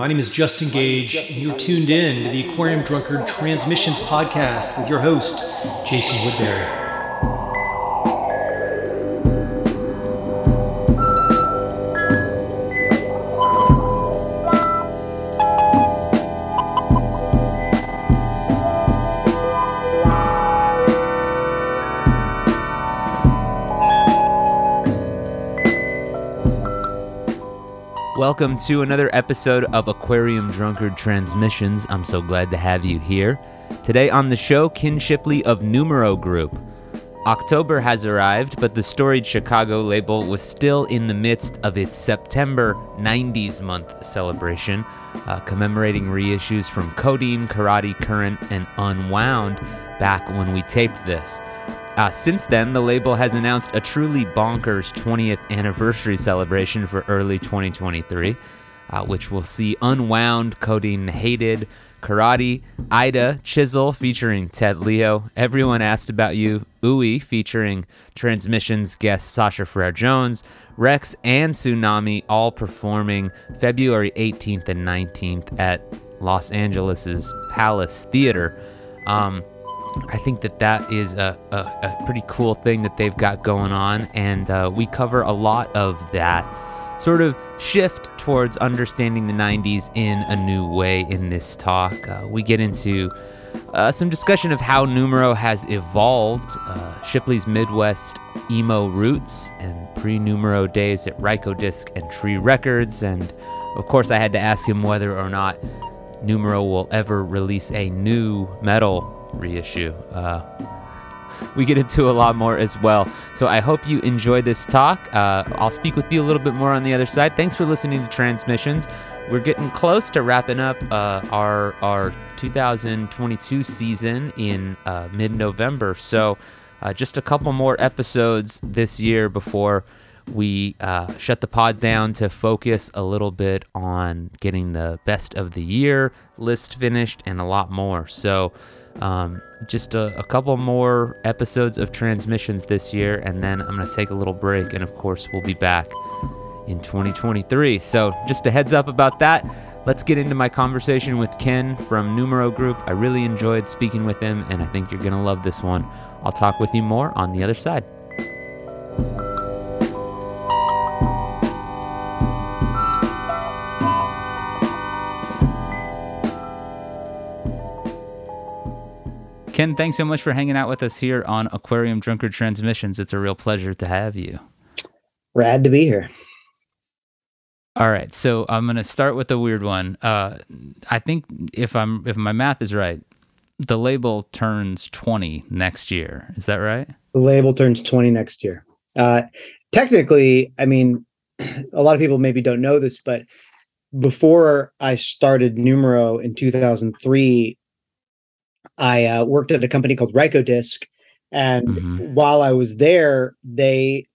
My name is Justin Gage, and you're tuned in to the Aquarium Drunkard Transmissions Podcast with your host, Jason Woodbury. Welcome to another episode of Aquarium Drunkard Transmissions. I'm so glad to have you here. Today on the show, Ken Shipley of Numero Group. October has arrived, but the storied Chicago label was still in the midst of its September 90s month celebration, commemorating reissues from Codeine, Karate, Current, and Unwound back when we taped this. Since then, the label has announced a truly bonkers 20th anniversary celebration for early 2023, which will see Unwound, Codeine, Hated, Karate, Ida, Chisel featuring Ted Leo, Everyone Asked About You, Ui featuring Transmissions guest Sasha Frere Jones, Rex, and Tsunami, all performing February 18th and 19th at Los Angeles' Palace Theater. I think that is a pretty cool thing that they've got going on, and we cover a lot of that sort of shift towards understanding the 90s in a new way in this talk. We get into some discussion of how Numero has evolved, Shipley's Midwest emo roots, and pre-Numero days at Rykodisc and Tree Records, and of course I had to ask him whether or not Numero will ever release a new metal reissue. We get into a lot more as well. So I hope you enjoyed this talk. I'll speak with you a little bit more on the other side. Thanks for listening to Transmissions. We're getting close to wrapping up our 2022 season in mid-November. So just a couple more episodes this year before we shut the pod down to focus a little bit on getting the best of the year list finished and a lot more. So just a couple more episodes of Transmissions this year, and then I'm going to take a little break, and of course we'll be back in 2023. So just a heads up about that. Let's get into my conversation with Ken from Numero Group. I really enjoyed speaking with him, and I think you're going to love this one. I'll talk with you more on the other side. Ken, thanks so much for hanging out with us here on Aquarium Drunkard Transmissions. It's a real pleasure to have you. Rad to be here. All right, so I'm going to start with a weird one. I think if my math is right, the label turns 20 next year. Is that right? The label turns 20 next year. Technically, I mean, a lot of people maybe don't know this, but before I started Numero in 2003, I worked at a company called Rykodisc, and while I was there, they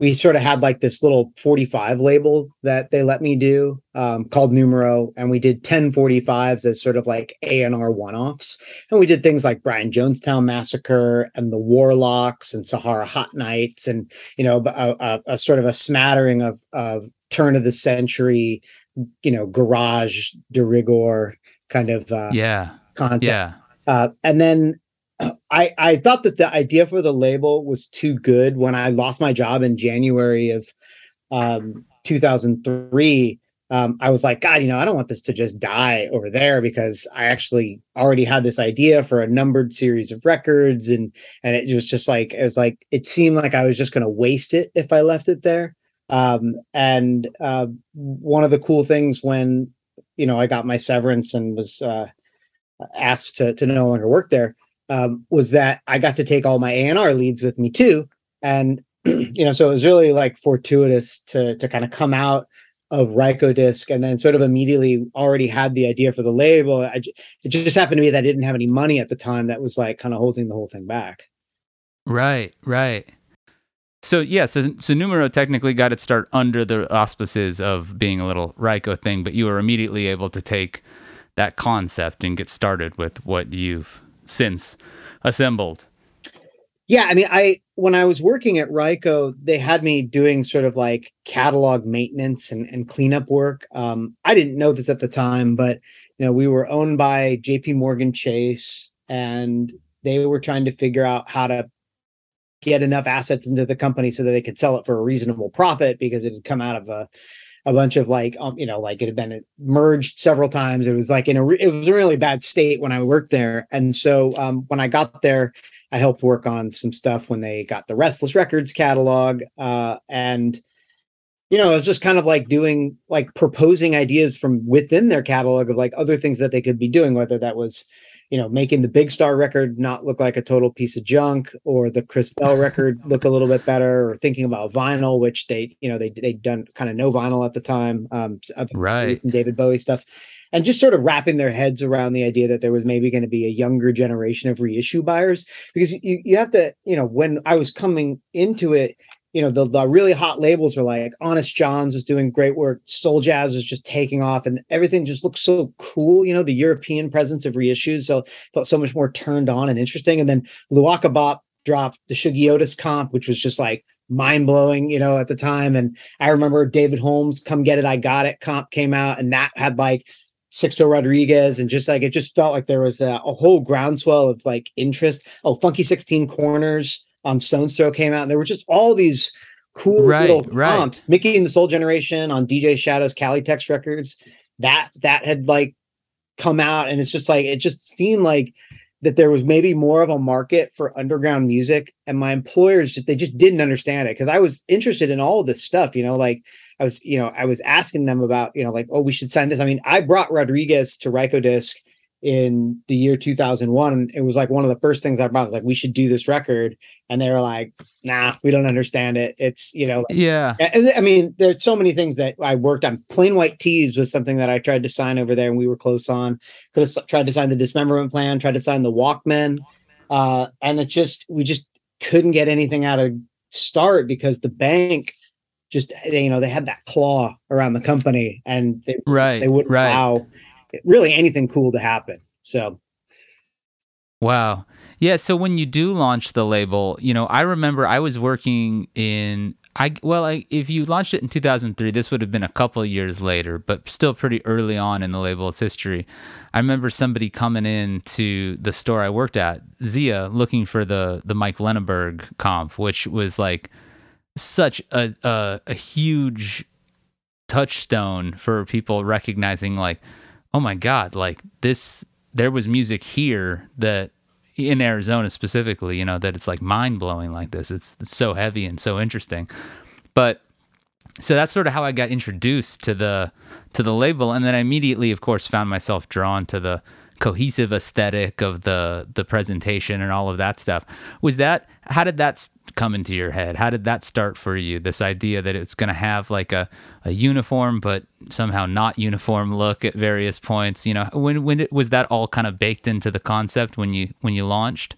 we sort of had like this little 45 label that they let me do called Numero, and we did 10 45s as sort of like A&R one-offs, and we did things like Brian Jonestown Massacre and the Warlocks and Sahara Hot Nights, and you know a sort of a smattering of turn of the century, you know, garage de rigueur kind of content. Yeah. And then I thought that the idea for the label was too good when I lost my job in January of 2003. I was like, God, you know, I don't want this to just die over there, because I actually already had this idea for a numbered series of records, and it was just like, it was like, it seemed like I was just going to waste it if I left it there. And one of the cool things when, you know, I got my severance and was asked to no longer work there, was that I got to take all my A&R leads with me too. And, you know, so it was really like fortuitous to kind of come out of Rykodisc and then sort of immediately already had the idea for the label. It just happened to be that I didn't have any money at the time that was like kind of holding the whole thing back. Right. So yeah, so Numero technically got its start under the auspices of being a little Ryko thing, but you were immediately able to take that concept and get started with what you've since assembled. Yeah, I mean, when I was working at Ryko, they had me doing sort of like catalog maintenance and cleanup work. I didn't know this at the time, but you know, we were owned by JP Morgan Chase, and they were trying to figure out how to get enough assets into the company so that they could sell it for a reasonable profit, because it had come out of a bunch of like, you know, like it had been merged several times. It was like it was a really bad state when I worked there. And so when I got there, I helped work on some stuff when they got the Restless Records catalog. And, you know, it was just kind of like doing, like proposing ideas from within their catalog of like other things that they could be doing, whether that was, you know, making the Big Star record not look like a total piece of junk, or the Chris Bell record look a little bit better, or thinking about vinyl, which they, you know, they'd done kind of no vinyl at the time. Right. Some David Bowie stuff. And just sort of wrapping their heads around the idea that there was maybe going to be a younger generation of reissue buyers, because you have to, you know, when I was coming into it, you know, the really hot labels were like Honest John's was doing great work. Soul Jazz was just taking off, and everything just looked so cool. You know, the European presence of reissues so felt so much more turned on and interesting. And then Luwaka Bop dropped the Shuggy Otis comp, which was just like mind-blowing, you know, at the time. And I remember David Holmes' Come Get It, I Got It comp came out, and that had like Sixto Rodriguez, and just like it just felt like there was a whole groundswell of like interest. Oh, Funky 16 Corners on Stone's Throw came out, and there were just all these cool little comps. Mickey and the Soul Generation on DJ Shadow's Calitex Records, that had like come out, and it's just like it just seemed like that there was maybe more of a market for underground music, and my employers just didn't understand it, because I was interested in all of this stuff, you know, like I was asking them about, you know, like, oh, we should sign this. I mean, I brought Rodriguez to Rykodisc in the year 2001. It was like one of the first things I brought. I was like, we should do this record. And they were like, nah, we don't understand it. It's, you know, like, yeah. I mean, there's so many things that I worked on. Plain White Tees was something that I tried to sign over there, and we were close on. Could have tried to sign the Dismemberment Plan, tried to sign the Walkmen. And it just, we just couldn't get anything out of start, because the bank just, you know, they had that claw around the company, and they wouldn't allow really anything cool to happen. So. Wow. Yeah. So when you do launch the label, you know, I remember I was working if you launched it in 2003, this would have been a couple of years later, but still pretty early on in the label's history. I remember somebody coming in to the store I worked at, Zia, looking for the Mike Lenneberg comp, which was like such a huge touchstone for people recognizing like, oh my God, like this, there was music here that in Arizona specifically, you know, that it's like mind blowing like this. It's so heavy and so interesting. But so that's sort of how I got introduced to the label. And then I immediately, of course, found myself drawn to the cohesive aesthetic of the presentation and all of that stuff. How did that come into your head? How did that start for you? This idea that it's going to have like a uniform, but somehow not uniform look at various points. You know, when was that all kind of baked into the concept when you launched?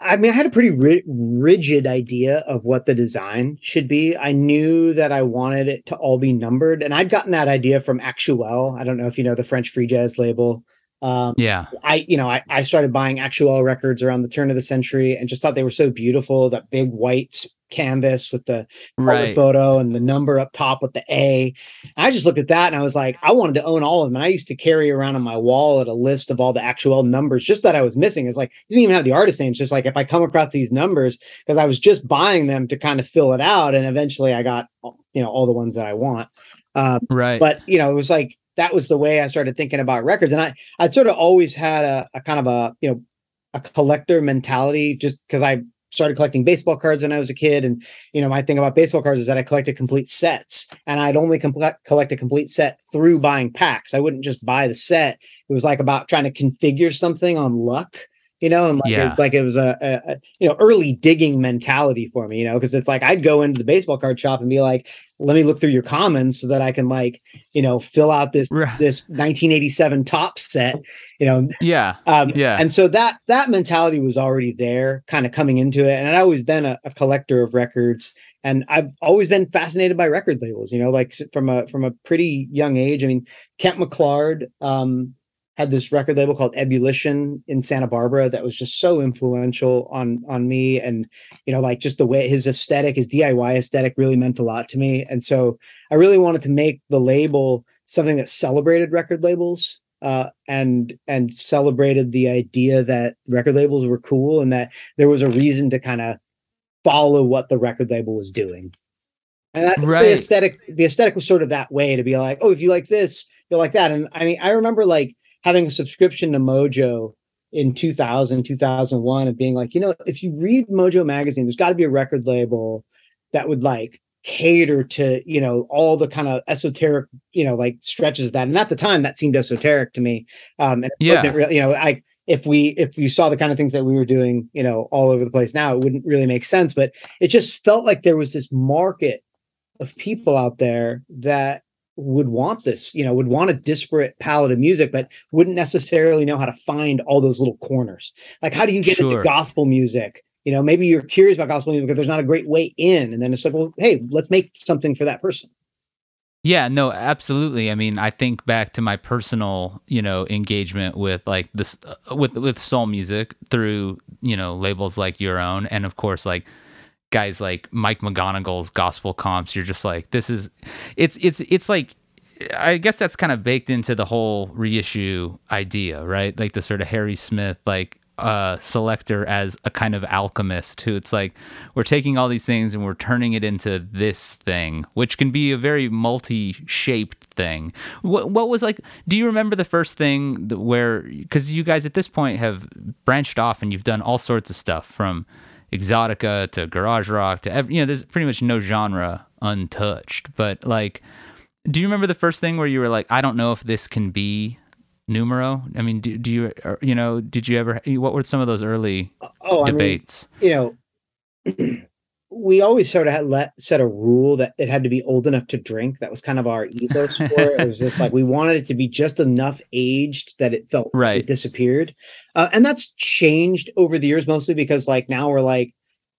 I mean, I had a pretty rigid idea of what the design should be. I knew that I wanted it to all be numbered, and I'd gotten that idea from Actuel. I don't know if you know the French free jazz label. I started buying Actuel records around the turn of the century, and just thought they were so beautiful. That big white canvas with the photo and the number up top with the A. And I just looked at that and I was like, I wanted to own all of them. And I used to carry around on my wall a list of all the Actuel numbers just that I was missing. It's like, didn't even have the artist names. Just like if I come across these numbers, because I was just buying them to kind of fill it out. And eventually I got, you know, all the ones that I want. But you know, it was like, that was the way I started thinking about records. And I'd sort of always had a kind of a, you know, a collector mentality, just because I started collecting baseball cards when I was a kid. And, you know, my thing about baseball cards is that I collected complete sets, and I'd only collect a complete set through buying packs. I wouldn't just buy the set. It was like about trying to configure something on luck, you know, and like, yeah. It was like, it was a, you know, early digging mentality for me, you know, because it's like, I'd go into the baseball card shop and be like, let me look through your commons so that I can, like, you know, fill out this 1987 top set, you know? Yeah. And so that mentality was already there kind of coming into it. And I'd always been a collector of records, and I've always been fascinated by record labels, you know, like from a pretty young age. I mean, Kent McClard, had this record label called Ebullition in Santa Barbara that was just so influential on me. And, you know, like just the way his aesthetic, his DIY aesthetic really meant a lot to me. And so I really wanted to make the label something that celebrated record labels, and celebrated the idea that record labels were cool and that there was a reason to kind of follow what the record label was doing. And that, right. the aesthetic was sort of that way, to be like, oh, if you like this, you'll like that. And I mean, I remember like having a subscription to Mojo in 2000, 2001 and being like, you know, if you read Mojo magazine, there's got to be a record label that would like cater to, you know, all the kind of esoteric, you know, like stretches of that. And at the time that seemed esoteric to me. And it wasn't really, you know, if you saw the kind of things that we were doing, you know, all over the place now, it wouldn't really make sense, but it just felt like there was this market of people out there that would want this, you know, would want a disparate palette of music, but wouldn't necessarily know how to find all those little corners. Like, how do you get into gospel music? You know, maybe you're curious about gospel music, but there's not a great way in. And then it's like, well, hey, let's make something for that person. Yeah, no, absolutely. I mean, I think back to my personal, you know, engagement with like this, with soul music through, you know, labels like your own. And of course, like, guys like Mike McGonigal's gospel comps, you're just like, this is, it's like, I guess that's kind of baked into the whole reissue idea, right? Like the sort of Harry Smith, like selector as a kind of alchemist who, it's like, we're taking all these things and we're turning it into this thing, which can be a very multi-shaped thing. What was like, do you remember the first thing where, because you guys at this point have branched off and you've done all sorts of stuff from Exotica to garage rock to every, you know, there's pretty much no genre untouched, but like, do you remember the first thing where you were like, I don't know if this can be Numero? I mean, do you, you know, did you ever, what were some of those early debates? I mean, you know, we always sort of had set a rule that it had to be old enough to drink. That was kind of our ethos for it. It was just like, we wanted it to be just enough aged that it felt right. It disappeared. And that's changed over the years, mostly because like now we're like,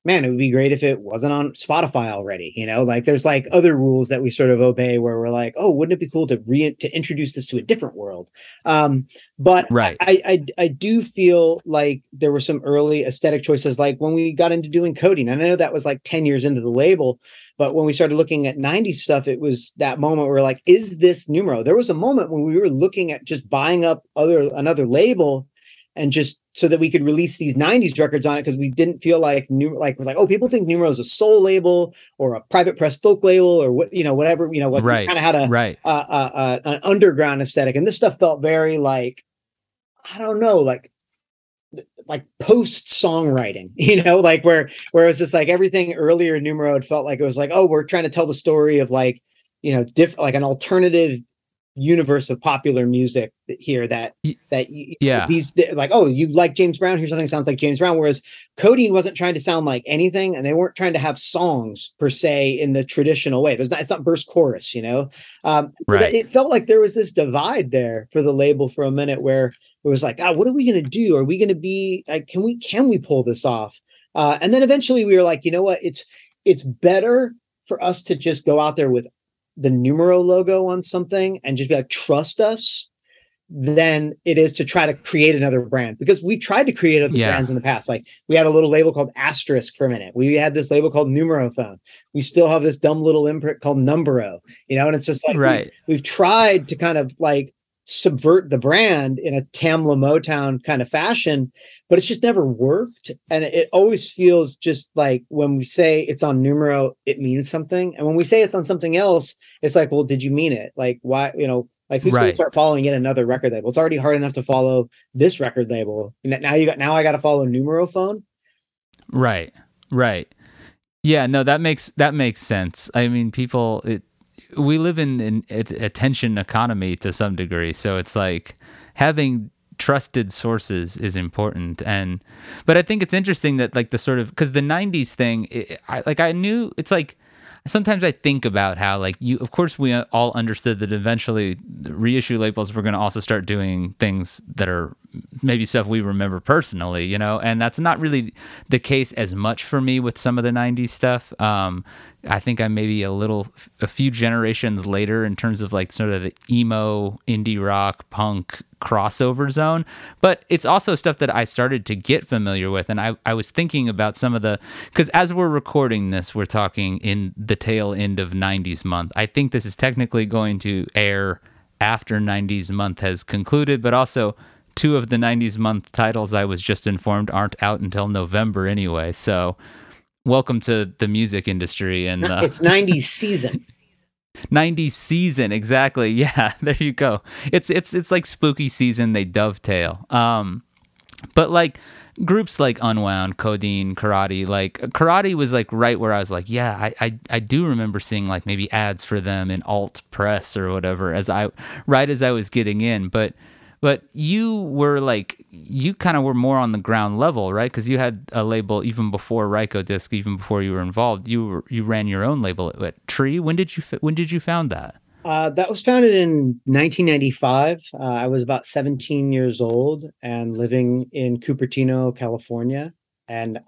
man, it would be great if it wasn't on Spotify already. You know, like there's like other rules that we sort of obey where we're like, oh, wouldn't it be cool to introduce this to a different world? But right. I do feel like there were some early aesthetic choices, like when we got into doing Codeine. And I know that was like 10 years into the label, but when we started looking at 90s stuff, it was that moment where like, is this Numero? There was a moment when we were looking at just buying up another label and just so that we could release these 90s records on it, because we didn't feel like we're like, oh, people think Numero is a soul label or a private press folk label or what, you know, whatever, you know, like right. We kind of had an underground aesthetic, and this stuff felt very like, I don't know, like post songwriting, you know, like where it was just like everything earlier in Numero, it felt like it was like, oh, we're trying to tell the story of like, you know, like an alternative universe of popular music here that these like, oh, you like James Brown, here's something that sounds like James Brown, whereas Codeine wasn't trying to sound like anything, and they weren't trying to have songs per se in the traditional way. It's not verse chorus, you know. Right. It felt like there was this divide there for the label for a minute where it was like, what are we going to do? Are we going to be like, can we pull this off? And then eventually we were like, you know what, it's better for us to just go out there with the Numero logo on something and just be like, trust us, than it is to try to create another brand, because we tried to create other brands in the past. Like we had a little label called Asterisk for a minute. We had this label called Numerophone. We still have this dumb little imprint called Numero, you know, and it's just like, right. We've tried to kind of like subvert the brand in a Tamla Motown kind of fashion, but it's just never worked. And it always feels just like when we say it's on Numero, it means something. And when we say it's on something else, it's like, well, did you mean it? Like, why, you know, like who's going to start following yet another record label? It's already hard enough to follow this record label. And now I got to follow Numerophone. Right. Right. Yeah, no, that makes sense. I mean, we live in an attention economy to some degree. So it's like having trusted sources is important. But I think it's interesting that like the sort of, because the 90s thing, I knew, it's like, sometimes I think about how like of course we all understood that eventually the reissue labels were going to also start doing things that are maybe stuff we remember personally, you know, and that's not really the case as much for me with some of the 90s stuff. I think I'm maybe a few generations later in terms of like sort of the emo, indie rock, punk crossover zone. But it's also stuff that I started to get familiar with. And I was thinking about some of the, because as we're recording this, we're talking in the tail end of 90s month. I think this is technically going to air after 90s month has concluded, but also two of the 90s month titles I was just informed aren't out until November anyway. So welcome to the music industry. And it's 90s season. 90s season, exactly. Yeah, there you go. It's like spooky season. They dovetail. But like groups like Unwound, Codeine, Karate. Like Karate was like right where I was like, yeah, I do remember seeing like maybe ads for them in alt press or whatever as I was getting in, But you were like, you kind of were more on the ground level, right? Because you had a label even before Rykodisc, even before you were involved. You ran your own label at Tree. When did you found that? That was founded in 1995. I was about 17 years old and living in Cupertino, California, and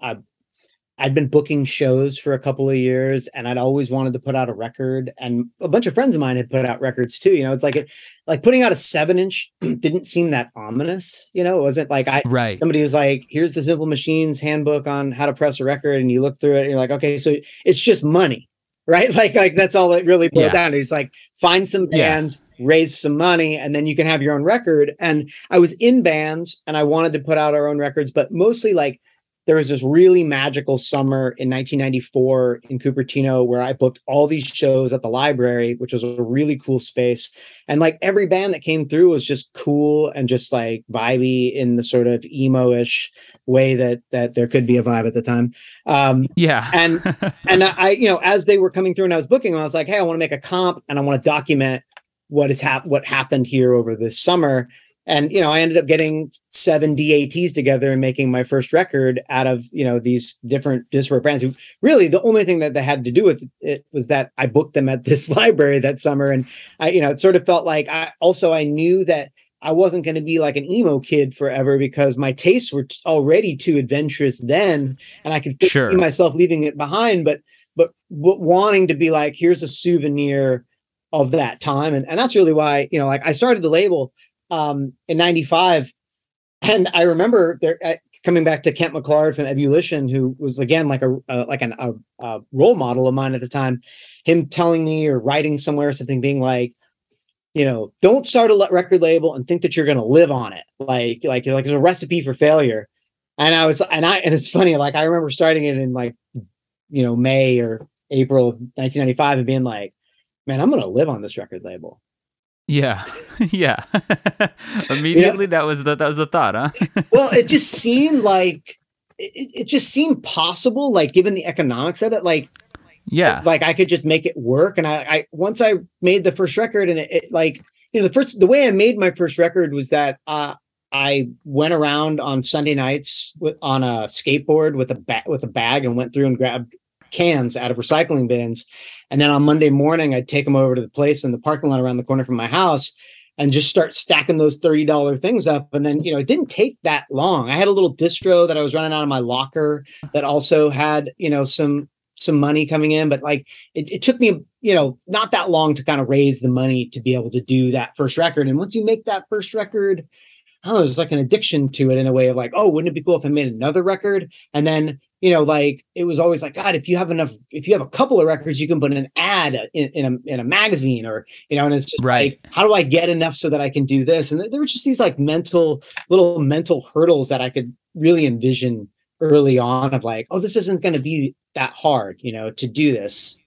I'd been booking shows for a couple of years, and I'd always wanted to put out a record, and a bunch of friends of mine had put out records too. You know, it's like putting out a 7-inch didn't seem that ominous. You know, it wasn't like somebody was like, "Here's the Simple Machines handbook on how to press a record," and you look through it, and you're like, "Okay, so it's just money, right?" Like that's all it really boiled down to. It's like find some bands, raise some money, and then you can have your own record. And I was in bands, and I wanted to put out our own records, but mostly like. There was this really magical summer in 1994 in Cupertino where I booked all these shows at the library, which was a really cool space. And like every band that came through was just cool and just like vibey in the sort of emo-ish way that there could be a vibe at the time. And I, you know, as they were coming through and I was booking them, I was like, hey, I want to make a comp and I want to document what happened here over this summer. And, you know, I ended up getting 7 DATs together and making my first record out of, you know, these different disparate brands who really the only thing that they had to do with it was that I booked them at this library that summer. And I, you know, it sort of felt like I knew that I wasn't going to be like an emo kid forever because my tastes were already too adventurous then. And I could see myself leaving it behind, but wanting to be like, here's a souvenir of that time. And that's really why, you know, like I started the label in 95. And I remember there coming back to Kent McClard from Ebullition, who was again like a role model of mine at the time, him telling me or writing somewhere or something being like, you know, don't start a record label and think that you're going to live on it. Like it's a recipe for failure. And I it's funny, like I remember starting it in like, you know, May or April of 1995 and being like, man, I'm going to live on this record label. Yeah. Yeah. Immediately, you know, that was the thought, huh? Well, it just seemed like it just seemed possible, like given the economics of it, like I could just make it work. And I once I made the first record and it like, you know, the way I made my first record was that I went around on Sunday nights on a skateboard with a bag and went through and grabbed cans out of recycling bins, and then on Monday morning I'd take them over to the place in the parking lot around the corner from my house and just start stacking those $30 things up. And then, you know, it didn't take that long. I had a little distro that I was running out of my locker that also had, you know, some money coming in, but like it took me, you know, not that long to kind of raise the money to be able to do that first record. And once you make that first record, I don't know, there's like an addiction to it in a way of like, oh, wouldn't it be cool if I made another record? And then, you know, like it was always like, God, if you have a couple of records, you can put an ad in a magazine or, you know, and it's just like, how do I get enough so that I can do this? And there were just these like mental hurdles that I could really envision early on of like, oh, this isn't going to be that hard, you know, to do this.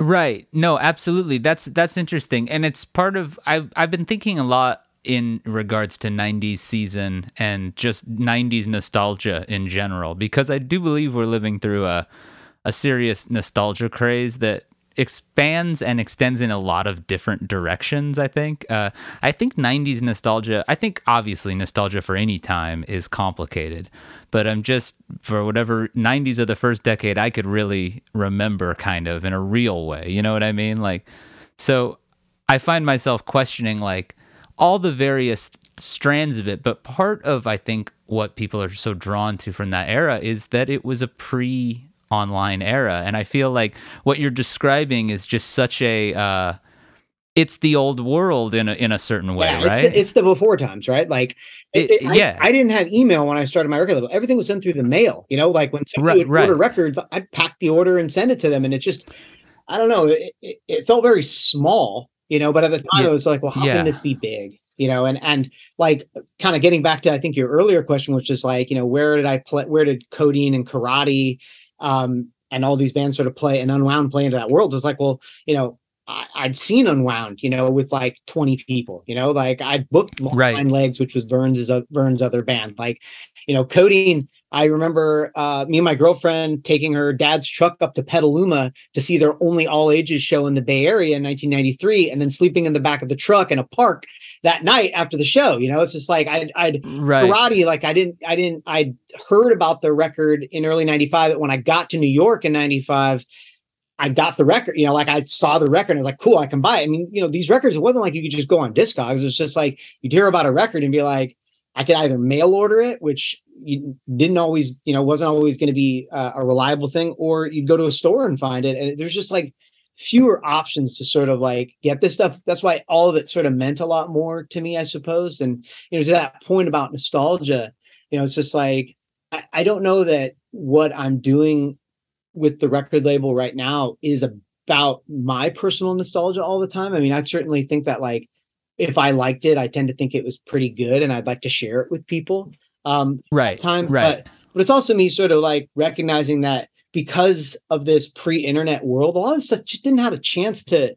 Right. No, absolutely. That's interesting. And it's part of, I've been thinking a lot in regards to 90s season and just 90s nostalgia in general, because I do believe we're living through a serious nostalgia craze that expands and extends in a lot of different directions, I think. I think 90s nostalgia, I think obviously nostalgia for any time is complicated, but I'm just, for whatever, 90s are the first decade I could really remember kind of in a real way, you know what I mean? Like, so I find myself questioning like, all the various strands of it, but part of, I think, what people are so drawn to from that era is that it was a pre online era. And I feel like what you're describing is just such a, it's the old world in a certain way, yeah, right? It's the before times, right? Like, I didn't have email when I started my record label. Everything was done through the mail, you know, like when somebody would order records, I'd pack the order and send it to them. And it just, I don't know, it felt very small, you know, but at the time I was like, well, how can this be big? You know, and like kind of getting back to, I think your earlier question, which is like, you know, where did Codeine and Karate and all these bands sort of play and Unwound play into that world? It's like, well, you know, I'd seen Unwound, you know, with like 20 people, you know, like I booked Nine Legs, which was Vern's other band. Like, you know, Codeine, I remember me and my girlfriend taking her dad's truck up to Petaluma to see their only all ages show in the Bay Area in 1993. And then sleeping in the back of the truck in a park that night after the show, you know, it's just like Karate. Like I'd heard about the record in early 95. But when I got to New York in 95, I got the record, you know, like I saw the record and I was like, cool, I can buy it. I mean, you know, these records, it wasn't like you could just go on Discogs. It was just like, you'd hear about a record and be like, I could either mail order it, which you didn't always, you know, wasn't always going to be a reliable thing, or you'd go to a store and find it. And there's just like fewer options to sort of like get this stuff. That's why all of it sort of meant a lot more to me, I suppose. And, you know, to that point about nostalgia, you know, it's just like, I don't know that what I'm doing with the record label right now is about my personal nostalgia all the time. I mean, I certainly think that like, if I liked it, I tend to think it was pretty good and I'd like to share it with people. But it's also me sort of like recognizing that because of this pre-internet world, a lot of stuff just didn't have a chance to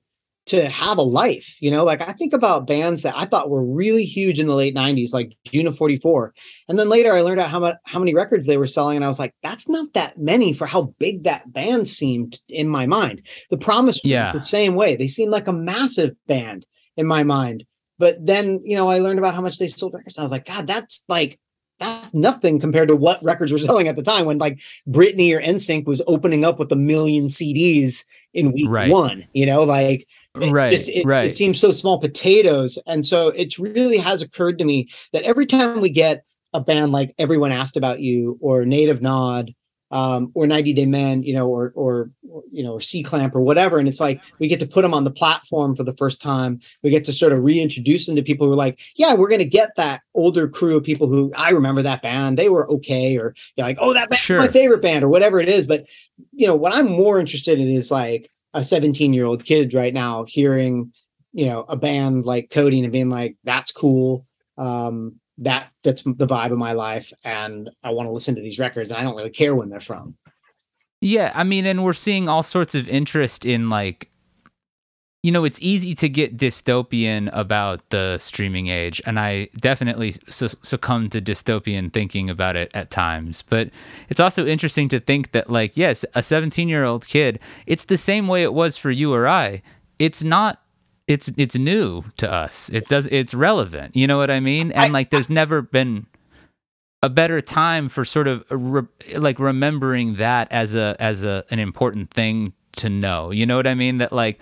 have a life, you know, like I think about bands that I thought were really huge in the late 90s, like June of 44. And then later I learned out how many records they were selling. And I was like, that's not that many for how big that band seemed in my mind. The Promise was the same way. They seemed like a massive band in my mind. But then, you know, I learned about how much they sold records. I was like, God, that's nothing compared to what records were selling at the time when like Britney or NSYNC was opening up with 1 million CDs in week one, you know, like, It seems so small potatoes. And so it really has occurred to me that every time we get a band like Everyone Asked About You or Native Nod or 90 Day Men, you know, or you know, or C-Clamp or whatever. And it's like, we get to put them on the platform for the first time. We get to sort of reintroduce them to people who are like, yeah, we're going to get that older crew of people who I remember that band. They were okay. Or you're like, oh, that band's my favorite band or whatever it is. But, you know, what I'm more interested in is like, a 17-year-old kid right now hearing, you know, a band like Codeine and being like, that's cool. That's the vibe of my life. And I want to listen to these records and I don't really care when they're from. Yeah. I mean, and we're seeing all sorts of interest in like, you know, it's easy to get dystopian about the streaming age. And I definitely succumb to dystopian thinking about it at times. But it's also interesting to think that, like, yes, a 17-year-old kid, it's the same way it was for you or I. It's not, it's new to us. It's relevant. You know what I mean? And like, there's never been a better time for sort of remembering that as an important thing to know. You know what I mean? That like,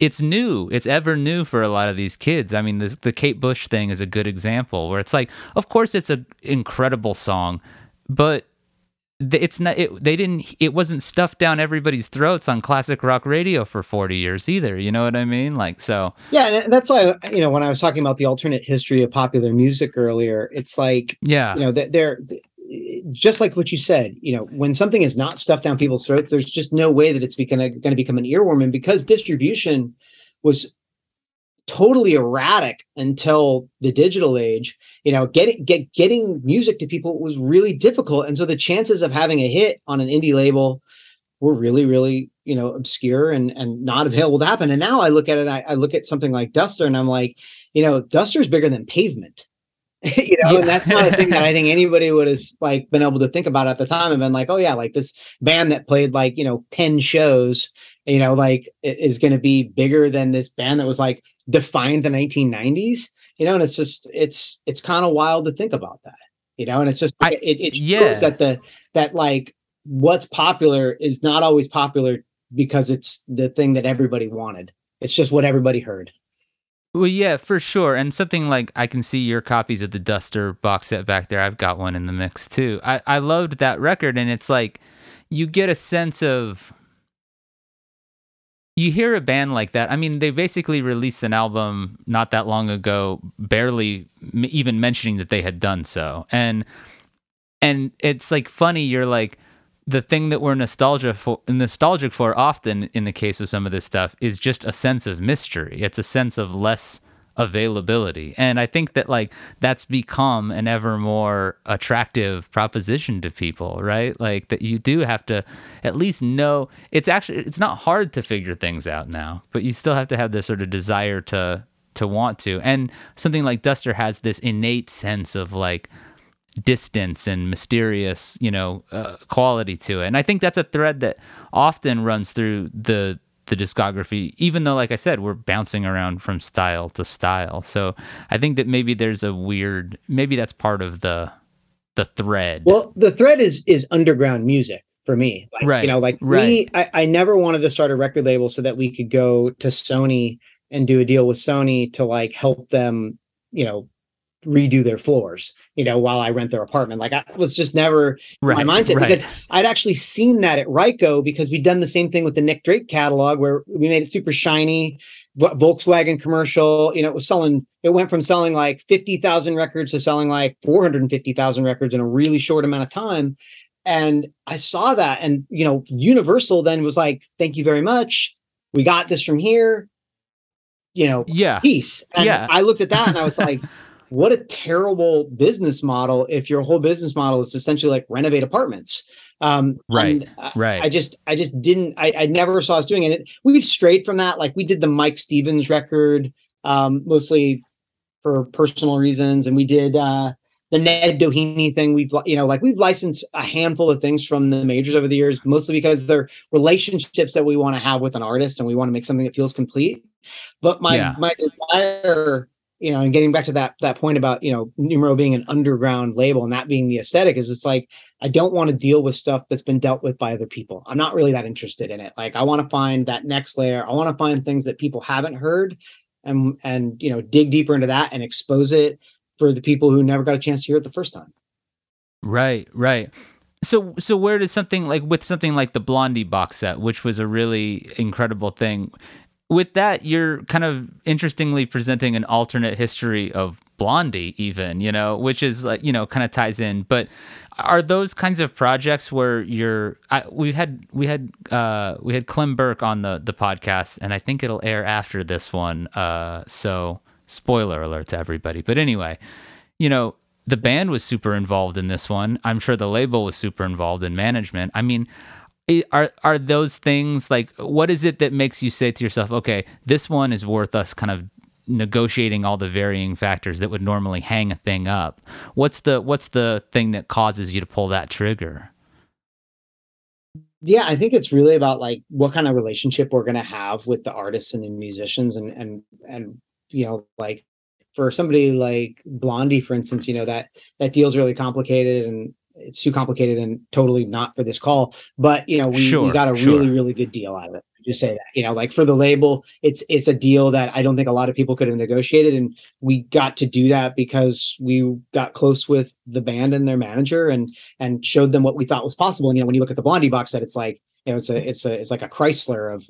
it's new. It's ever new for a lot of these kids. I mean, the Kate Bush thing is a good example where it's like, of course, it's an incredible song, but it's not. It wasn't stuffed down everybody's throats on classic rock radio for 40 years either. You know what I mean? Like, so. Yeah, and that's why, you know, when I was talking about the alternate history of popular music earlier, it's like, yeah, you know, just like what you said, you know, when something is not stuffed down people's throats, there's just no way that it's going to become an earworm. And because distribution was totally erratic until the digital age, you know, getting music to people was really difficult. And so the chances of having a hit on an indie label were really, really, you know, obscure and not available to happen. And now I look at it, I look at something like Duster and I'm like, you know, Duster's bigger than Pavement. You know, yeah. And that's not a thing that I think anybody would have like been able to think about at the time and been like, oh yeah, like this band that played like, you know, 10 shows, you know, like is going to be bigger than this band that was like defined the 1990s, you know. And it's just, it's kind of wild to think about that, you know. And it's just, shows that that like what's popular is not always popular because it's the thing that everybody wanted. It's just what everybody heard. Well, yeah, for sure. And something like, I can see your copies of the Duster box set back there. I've got one in the mix too. I loved that record. And it's like, you get a sense of, you hear a band like that. I mean, they basically released an album not that long ago, barely even mentioning that they had done so. And it's like funny, you're like, the thing that we're nostalgic for often in the case of some of this stuff is just a sense of mystery. It's a sense of less availability. And I think that like that's become an ever more attractive proposition to people, right? Like that you do have to at least know, it's not hard to figure things out now, but you still have to have this sort of desire to want to. And something like Duster has this innate sense of like distance and mysterious, quality to it. And I think that's a thread that often runs through the discography, even though, like I said, we're bouncing around from style to style. So I think that maybe there's maybe that's part of the thread. Well, the thread is underground music for me. Like, right. I never wanted to start a record label so that we could go to Sony and do a deal with Sony to like help them, redo their floors, while I rent their apartment. Like, I was just never my mindset, because I'd actually seen that at Ryko, because we'd done the same thing with the Nick Drake catalog where we made it super shiny, Volkswagen commercial. It went from selling like 50,000 records to selling like 450,000 records in a really short amount of time. And I saw that, and, Universal then was like, thank you very much. We got this from here, peace. And I looked at that and I was like, what a terrible business model if your whole business model is essentially like renovate apartments. I never saw us doing it. We've strayed from that. Like we did the Mike Stevens record, mostly for personal reasons. And we did the Ned Doheny thing. We've licensed a handful of things from the majors over the years, mostly because they're relationships that we want to have with an artist and we want to make something that feels complete. But my desire, and getting back to that point about, Numero being an underground label and that being the aesthetic, is it's like, I don't want to deal with stuff that's been dealt with by other people. I'm not really that interested in it. Like, I want to find that next layer. I want to find things that people haven't heard and dig deeper into that and expose it for the people who never got a chance to hear it the first time. Right, right. So where does something like the Blondie box set, which was a really incredible thing, with that, you're kind of interestingly presenting an alternate history of Blondie even, which is like, kind of ties in. But are those kinds of projects where we had Clem Burke on the podcast, and I think it'll air after this one. So spoiler alert to everybody. But anyway, the band was super involved in this one. I'm sure the label was super involved in management. I mean, Are those things like, what is it that makes you say to yourself, okay, this one is worth us kind of negotiating all the varying factors that would normally hang a thing up? What's the thing that causes you to pull that trigger? Yeah, I think it's really about like what kind of relationship we're going to have with the artists and the musicians, and like for somebody like Blondie, for instance, that deal's really complicated and it's too complicated and totally not for this call, but we got a really, really good deal out of it. Just say that, like for the label, it's a deal that I don't think a lot of people could have negotiated. And we got to do that because we got close with the band and their manager and showed them what we thought was possible. And, when you look at the Blondie box set, it's like, it's like a Chrysler of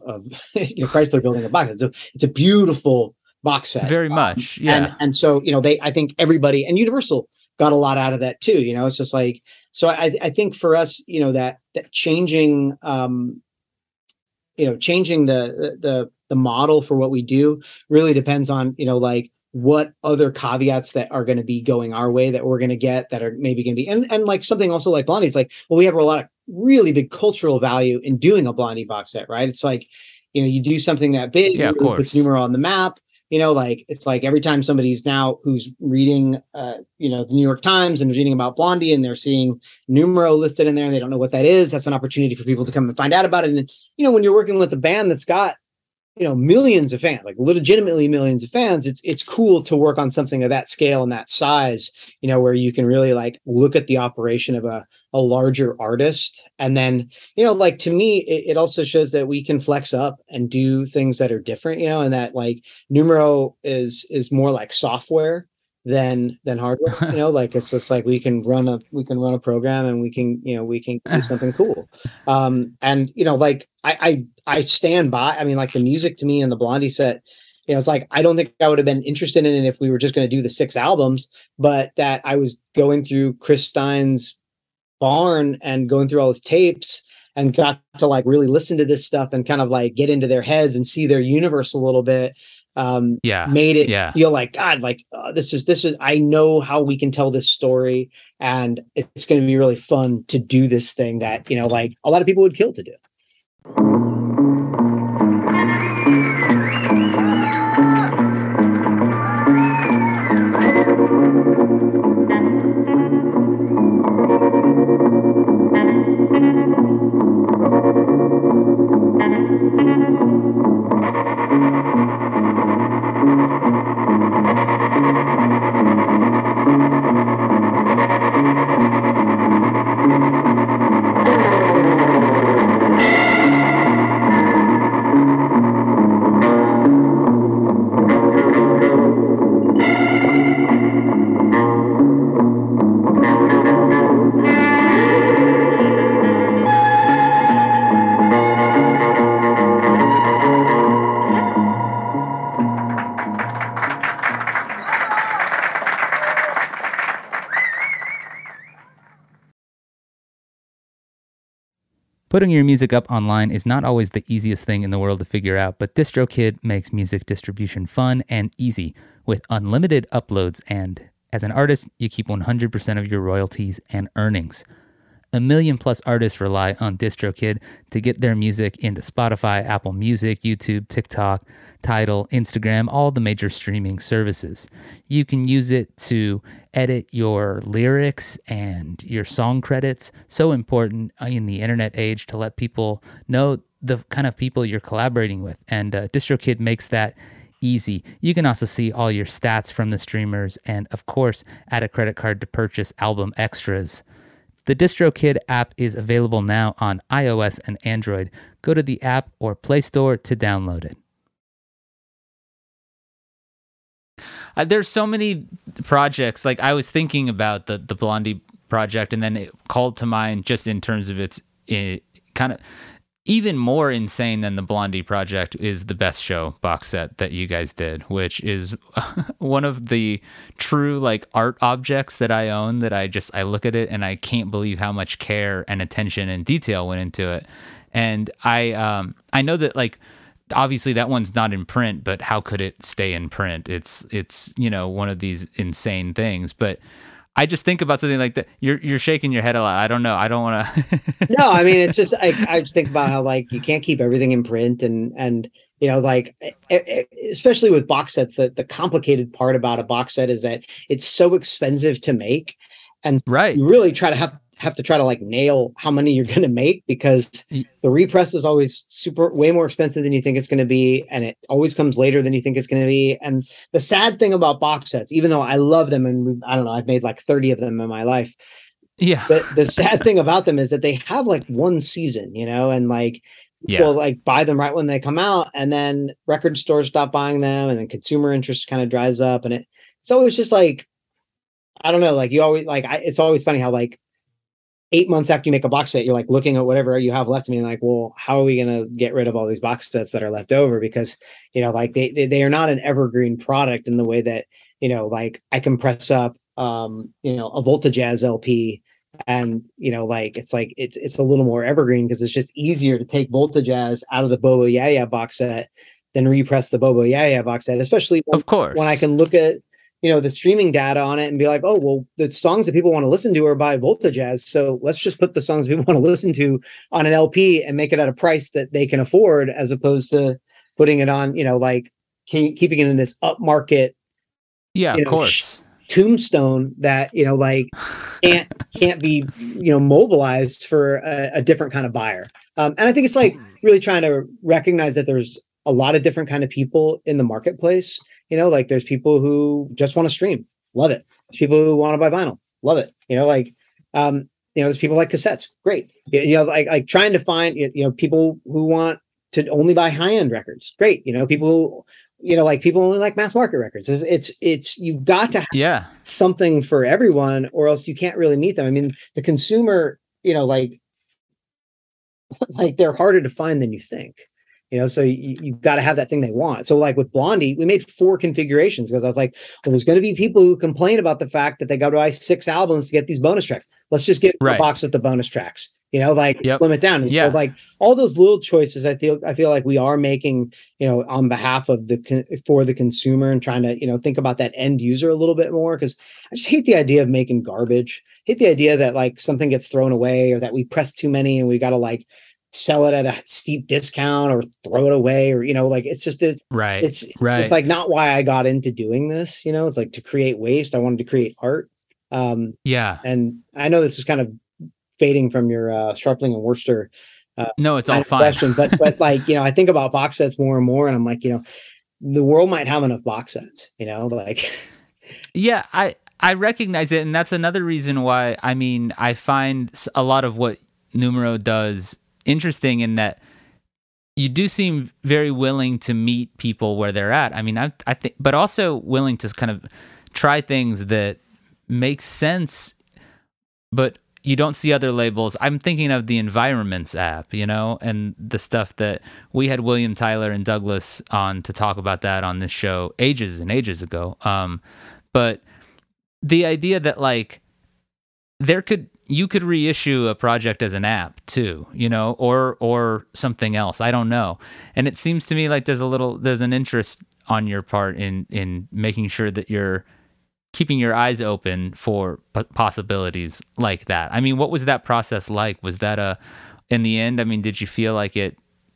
Chrysler building a box. It's a beautiful box set. Very much. Yeah. And so, I think everybody and Universal got a lot out of that too. It's just like, so I think for us, that changing, changing the model for what we do really depends on, like what other caveats that are going to be going our way that we're going to get that are maybe going to be, and like something also like Blondie, it's like, well, we have a lot of really big cultural value in doing a Blondie box set, right? It's like, you do something that big, yeah, really puts Numero on the map. Like, it's like every time somebody's now who's reading, the New York Times and reading about Blondie and they're seeing Numero listed in there and they don't know what that is. That's an opportunity for people to come and find out about it. And, when you're working with a band that's got, millions of fans, like legitimately millions of fans, it's cool to work on something of that scale and that size, where you can really like look at the operation of a larger artist. And then, like to me, it also shows that we can flex up and do things that are different, and that like Numero is more like software than hardware. You know, like, it's just like we can run a program, and we can do something cool. And you know, like I stand by. I mean, like, the music to me and the Blondie set, you know, it's like, I don't think I would have been interested in it if we were just going to do the 6 albums, but that I was going through Chris Stein's barn and going through all his tapes, and got to like really listen to this stuff and kind of like get into their heads and see their universe a little bit. Made it feel like, God, like, this is, I know how we can tell this story, and it's going to be really fun to do this thing that, you know, like, a lot of people would kill to do. Putting your music up online is not always the easiest thing in the world to figure out, but DistroKid makes music distribution fun and easy with unlimited uploads, and as an artist, you keep 100% of your royalties and earnings. 1 million+ artists rely on DistroKid to get their music into Spotify, Apple Music, YouTube, TikTok, Tidal, Instagram, all the major streaming services. You can use it to edit your lyrics and your song credits. So important in the internet age to let people know the kind of people you're collaborating with. And DistroKid makes that easy. You can also see all your stats from the streamers and, of course, add a credit card to purchase album extras. The DistroKid app is available now on iOS and Android. Go to the app or Play Store to download it. There's so many projects. Like, I was thinking about the Blondie project, and then it called to mind just in terms of its kind of even more insane than the Blondie project is the Best Show box set that you guys did, which is one of the true like art objects that I own, that I look at it and I can't believe how much care and attention and detail went into it. And I know that, like, obviously that one's not in print, but how could it stay in print? It's you know, one of these insane things. But I just think about something like that. You're shaking your head a lot. I don't know. I don't want to. No, I mean, it's just, I just think about how, like, you can't keep everything in print, and you know, like, especially with box sets, that the complicated part about a box set is that it's so expensive to make, and right, you really try to have to like nail how many you're going to make, because the repress is always way more expensive than you think it's going to be. And it always comes later than you think it's going to be. And the sad thing about box sets, even though I love them, and I don't know, I've made like 30 of them in my life. Yeah. The sad thing about them is that they have like one season, you know, and like, yeah, people like buy them right when they come out, and then record stores stop buying them, and then consumer interest kind of dries up. And so it was just like, I don't know, like, you always like, it's always funny how, like, 8 months after you make a box set, you're like looking at whatever you have left and being like, well, how are we going to get rid of all these box sets that are left over? Because, you know, like, they are not an evergreen product in the way that, you know, like, I can press up, you know, a Voltajazz LP, and, you know, like, it's a little more evergreen, because it's just easier to take Voltajazz out of the Bobo Yaya box set than repress the Bobo Yaya box set, especially when, of course, when I can look at, you know, the streaming data on it and be like, oh, well, the songs that people want to listen to are by Voltajazz, so let's just put the songs people want to listen to on an LP and make it at a price that they can afford, as opposed to putting it on, you know, like, keeping it in this upmarket, yeah, you know, of course, Tombstone that, you know, like, can't be, you know, mobilized for a different kind of buyer. And I think it's like really trying to recognize that there's a lot of different kind of people in the marketplace. You know, like, there's people who just want to stream, love it. There's people who want to buy vinyl, love it. You know, like, you know, there's people like cassettes, great. You know, like trying to find, you know, people who want to only buy high-end records. Great. You know, people, you know, like people only like mass market records. It's you've got to have something for everyone, or else you can't really meet them. I mean, the consumer, you know, like they're harder to find than you think, you know, so you've got to have that thing they want. So like with Blondie, we made 4 configurations because I was like, well, there's going to be people who complain about the fact that they got to buy 6 albums to get these bonus tracks. Let's just get a box with the bonus tracks, you know, like limit down. And so like all those little choices, I feel like we are making, you know, on behalf of for the consumer, and trying to, you know, think about that end user a little bit more. Cause I just hate the idea of making garbage. Hate the idea that like something gets thrown away, or that we press too many and we got to like sell it at a steep discount or throw it away, or, you know, like it's like not why I got into doing this, you know. It's like to create waste. I wanted to create art. And I know this is kind of fading from your Sharpling and Worcester. No, it's all fine. Question, but like, you know, I think about box sets more and more, and I'm like, you know, the world might have enough box sets, you know, like. Yeah, I recognize it. And that's another reason why, I mean, I find a lot of what Numero does interesting, in that you do seem very willing to meet people where they're at. I mean, I think, but also willing to kind of try things that make sense, but you don't see other labels. I'm thinking of the Environments app, you know, and the stuff that we had William Tyler and Douglas on to talk about that on this show ages and ages ago. But the idea that like you could reissue a project as an app too, you know, or something else. I don't know. And it seems to me like there's an interest on your part in making sure that you're keeping your eyes open for possibilities like that. I mean, what was that process like? Was that in the end, I mean, did you feel like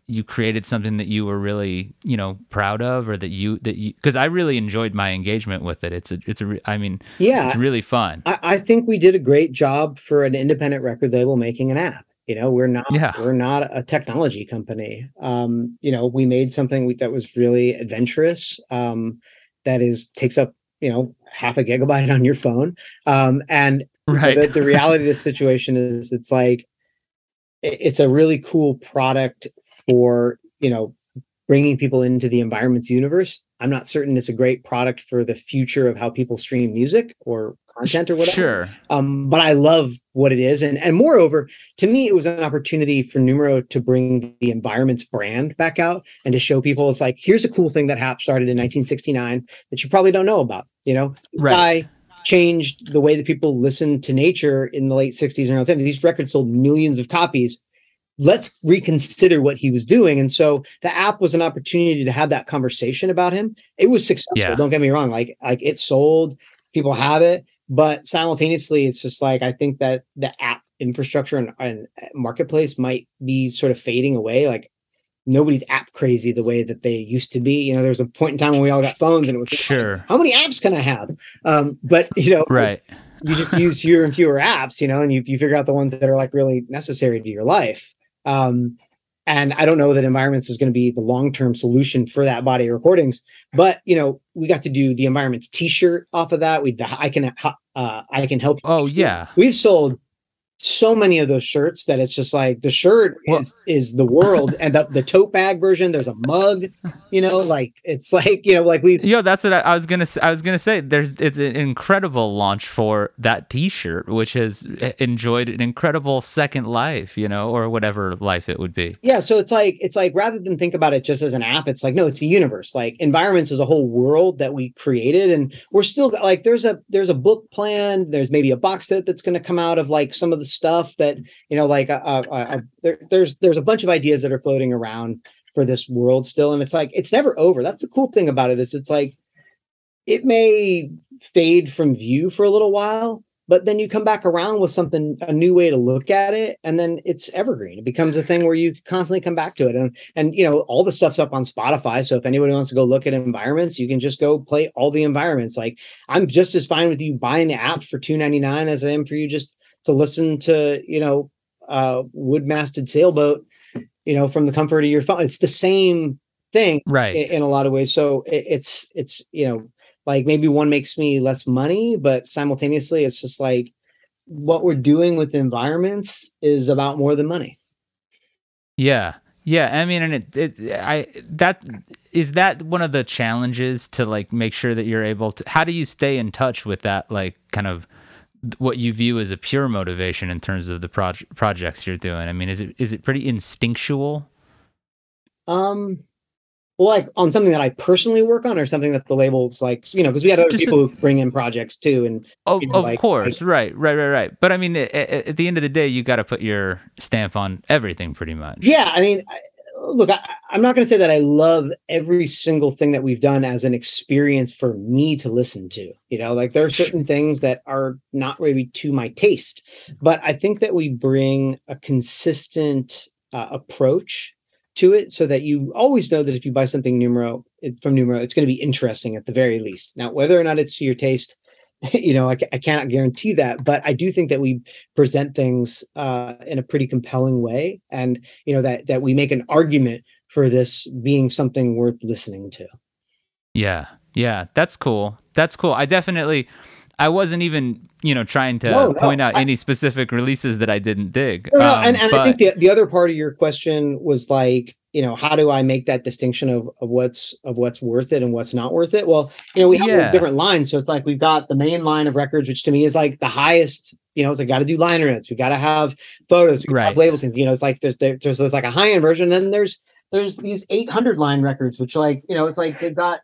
you created something that you were really, you know, proud of, or that you, cause I really enjoyed my engagement with it. It's really fun. I think we did a great job for an independent record label making an app. You know, we're not a technology company. You know, we made something that was really adventurous. That takes up, you know, half a gigabyte on your phone. The reality of the situation is it's like, it's a really cool product for, you know, bringing people into the Environments universe. I'm not certain it's a great product for the future of how people stream music or content or whatever. Sure. But I love what it is. And moreover, to me, it was an opportunity for Numero to bring the Environments brand back out and to show people, it's like, here's a cool thing that Hap started in 1969 that you probably don't know about, you know? Right. Changed the way that people listened to nature in the late 60s and early 70s. These records sold millions of copies. Let's reconsider what he was doing. And so the app was an opportunity to have that conversation about him. It was successful. Yeah. Don't get me wrong. Like it sold, people have it, but simultaneously it's just like, I think that the app infrastructure and marketplace might be sort of fading away. Like nobody's app crazy the way that they used to be. You know, there was a point in time when we all got phones and it was sure. How many apps can I have? But you know, right. You just use fewer and fewer apps, you know, and you figure out the ones that are like really necessary to your life. And I don't know that Environments is going to be the long-term solution for that body of recordings, but you know, we got to do the Environments t-shirt off of that. I can help you. Oh yeah. We've sold so many of those shirts that it's just like the shirt is the world, and the tote bag version, there's a mug, you know, like it's like, you know, like that's what I was gonna say it's an incredible launch for that t-shirt, which has enjoyed an incredible second life, you know, or whatever life it would be. Yeah, so it's like rather than think about it just as an app, it's like, no, it's a universe. Like Environments is a whole world that we created, and we're still like there's a book planned, there's maybe a box set that's going to come out of like some of the stuff that, you know, like there's a bunch of ideas that are floating around for this world still, and it's like it's never over. That's the cool thing about it, is it's like it may fade from view for a little while, but then you come back around with something, a new way to look at it, and then it's evergreen. It becomes a thing where you constantly come back to it, and you know, all the stuff's up on Spotify, so if anybody wants to go look at Environments, you can just go play all the Environments. Like I'm just as fine with you buying the apps for $2.99 as I am for you just to listen to, you know, Wood-masted Sailboat, you know, from the comfort of your phone. It's the same thing, right? In a lot of ways. So it's, you know, like maybe one makes me less money, but simultaneously it's just like what we're doing with Environments is about more than money. Yeah. Yeah, I mean, and that is one of the challenges to like make sure that you're able to. How do you stay in touch with that, like kind of what you view as a pure motivation in terms of the projects you're doing? I mean, is it pretty instinctual? Well, like on something that I personally work on, or something that the label's like, you know, because we had other people who bring in projects too, and Of course, right. But I mean, at the end of the day, you got to put your stamp on everything, pretty much. Yeah, I mean, I'm not going to say that I love every single thing that we've done as an experience for me to listen to. You know, like there are certain things that are not really to my taste, but I think that we bring a consistent approach to it, so that you always know that if you buy something from Numero, it's going to be interesting at the very least. Now, whether or not it's to your taste, you know, I cannot guarantee that, but I do think that we present things in a pretty compelling way, and you know that we make an argument for this being something worth listening to. Yeah, that's cool. I wasn't even, you know, trying to point out any specific releases that I didn't dig. No, I think the other part of your question was like, you know, how do I make that distinction of what's worth it and what's not worth it? Well, you know, we have those different lines. So it's like we've got the main line of records, which to me is like the highest. You know, it's like got to do liner notes. We got to have photos. We have labels. You know, it's like there's like a high end version. Then there's these 800 line records, which like, you know, it's like they've got.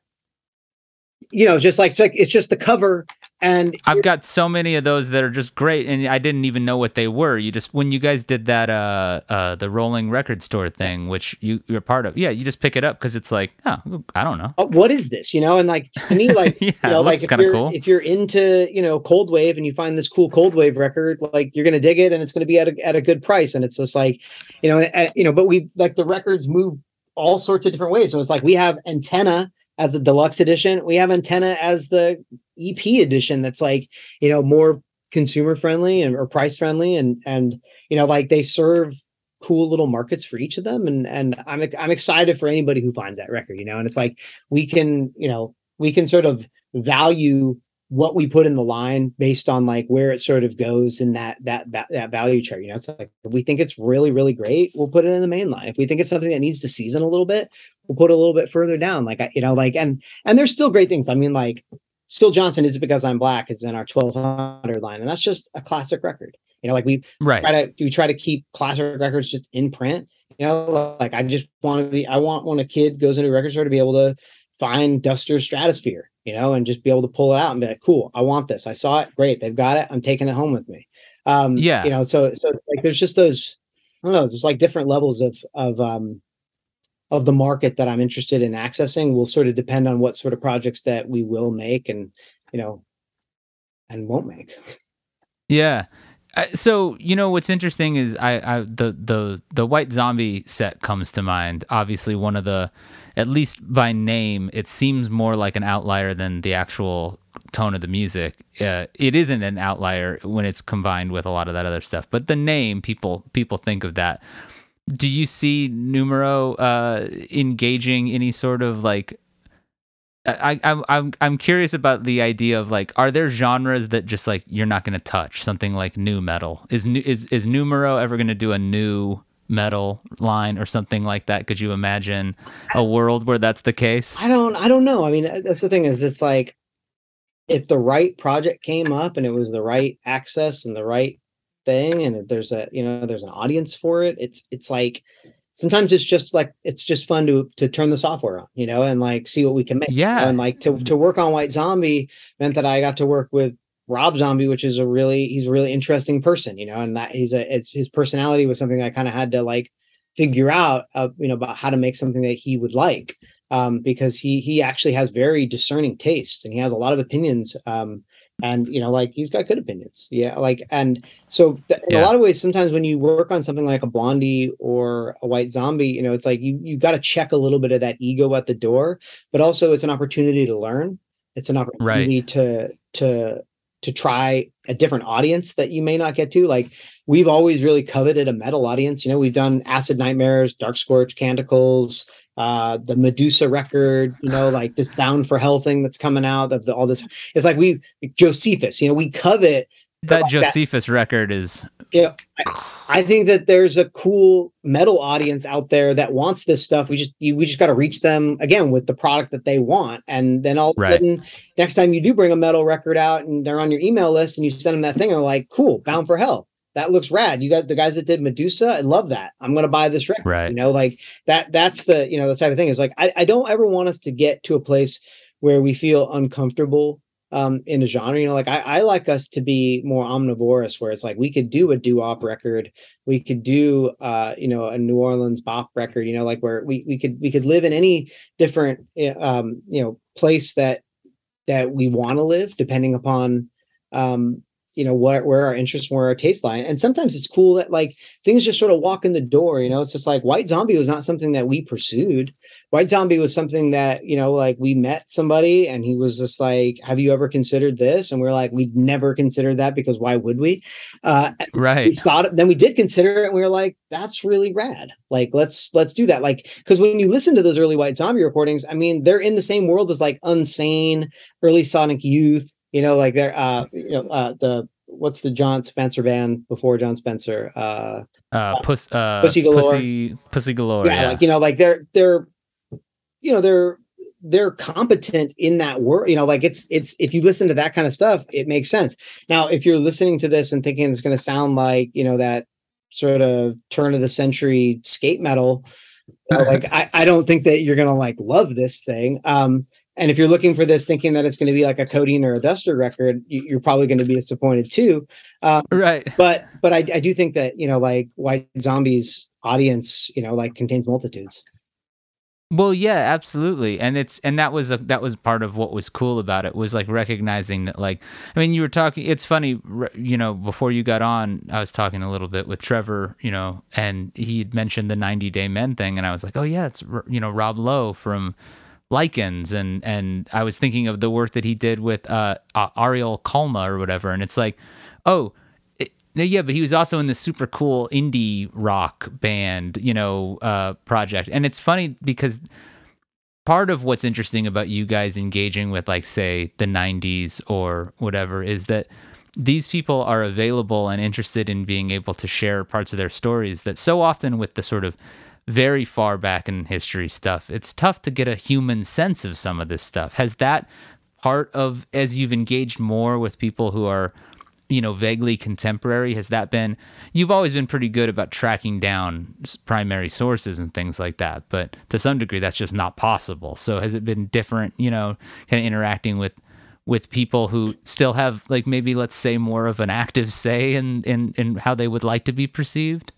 You know, just like it's just the cover, and I've got so many of those that are just great, and I didn't even know what they were. You just when you guys did that the rolling record store thing, which you're part of, you just pick it up because it's like, oh, I don't know, what is this, you know? And like to me, like you know, like if you're into, you know, cold wave, and you find this cool cold wave record, like you're gonna dig it, and it's gonna be at a good price, and it's just like, you know, and, you know, but we like the records move all sorts of different ways, so it's like we have Antenna as a deluxe edition, we have Antenna as the EP edition. That's like, you know, more consumer friendly and or price friendly, and you know, like they serve cool little markets for each of them. And I'm excited for anybody who finds that record, you know. And it's like we can sort of value what we put in the line based on like where it sort of goes in that value chart. You know, it's like if we think it's really, really great, we'll put it in the main line. If we think it's something that needs to season a little bit, we'll put it a little bit further down. Like, you know, like, and there's still great things. I mean, like Still Johnson, Is It Because I'm Black, is in our 1200 line. And that's just a classic record. You know, like we try to keep classic records just in print, you know, like I want when a kid goes into a record store to be able to find Duster Stratosphere, you know, and just be able to pull it out and be like, cool, I want this. I saw it. Great. They've got it. I'm taking it home with me. You know, so like, there's just those, I don't know, there's like different levels of the market that I'm interested in accessing will sort of depend on what sort of projects that we will make and, you know, and won't make. Yeah. So, you know, what's interesting is the White Zombie set comes to mind. Obviously one of the, at least by name, it seems more like an outlier than the actual tone of the music. It isn't an outlier when it's combined with a lot of that other stuff, but the name people think of that. Do you see Numero engaging any sort of like? I'm curious about the idea of like, are there genres that just like you're not going to touch? Something like nu metal is Numero ever going to do a nu metal line or something like that? Could you imagine a world where that's the case? I don't know. I mean, that's the thing is, it's like if the right project came up and it was the right access and the right thing, and there's a, you know, there's an audience for it, it's like sometimes it's just like it's just fun to turn the software on, you know, and like see what we can make. Yeah, you know? And like to work on White Zombie meant that I got to work with Rob Zombie, which is a really interesting person, you know, and that his personality was something I kind of had to like figure out you know, about how to make something that he would like, because he actually has very discerning tastes and he has a lot of opinions. And, you know, like he's got good opinions. Yeah. Like, and so in a lot of ways, sometimes when you work on something like a Blondie or a White Zombie, you know, it's like you got to check a little bit of that ego at the door, but also it's an opportunity to learn. It's an opportunity to try a different audience that you may not get to. Like we've always really coveted a metal audience. You know, we've done Acid Nightmares, Dark Scorch, Canticles, the Medusa record, you know, like this Bound for Hell thing that's coming out of all this. It's like Josephus, you know, we covet that. Josephus record is Yeah, I think that there's a cool metal audience out there that wants this stuff. We just got to reach them again with the product that they want. And then all of a sudden, next time you do bring a metal record out and they're on your email list and you send them that thing, they're like, cool, Bound for Hell. That looks rad. You got the guys that did Medusa. I love that. I'm going to buy this record. Right. You know, like that. That's the, you know, the type of thing is like, I don't ever want us to get to a place where we feel uncomfortable in a genre. You know, like I like us to be more omnivorous, where it's like we could do a doo-wop record, we could do you know, a New Orleans bop record, you know, like where we could live in any different you know, place that we want to live, depending upon you know, where our interests, where our taste lie. And sometimes it's cool that like things just sort of walk in the door, you know. It's just like White Zombie was not something that we pursued. White Zombie was something that, you know, like we met somebody and he was just like, have you ever considered this? And we're like, we'd never considered that because why would we? We thought it, then we did consider it and we were like, that's really rad. Like, let's do that. Like, because when you listen to those early White Zombie recordings, I mean, they're in the same world as like Unsane, early Sonic Youth, you know, like they're, you know, what's the John Spencer band before John Spencer? Pussy Galore. Pussy Galore. Yeah. Like, you know, like they're, you know, they're competent in that world, you know, like it's, if you listen to that kind of stuff, it makes sense. Now, if you're listening to this and thinking it's going to sound like, you know, that sort of turn of the century skate metal, you know, like, I don't think that you're going to like love this thing. And if you're looking for this thinking that it's going to be like a Codeine or a Duster record, you're probably going to be disappointed too. Right. But I do think that, you know, like White Zombie's audience, you know, like contains multitudes. Well, yeah, absolutely. And that was part of what was cool about it, was like recognizing that, like, I mean, you were talking, it's funny, you know, before you got on, I was talking a little bit with Trevor, you know, and he had mentioned the 90 Day Men thing. And I was like, oh yeah, it's, you know, Rob Lowe from Lycans. And I was thinking of the work that he did with, Ariel Kalma or whatever. And it's like, oh, yeah, but he was also in this super cool indie rock band, you know, project. And it's funny because part of what's interesting about you guys engaging with, like, say, the 90s or whatever, is that these people are available and interested in being able to share parts of their stories that so often with the sort of very far back in history stuff, it's tough to get a human sense of some of this stuff. Has that part of, as you've engaged more with people who are, you know, vaguely contemporary, has that been, you've always been pretty good about tracking down primary sources and things like that, but to some degree that's just not possible. So has it been different, you know, kind of interacting with people who still have, like, maybe, let's say, more of an active say in how they would like to be perceived?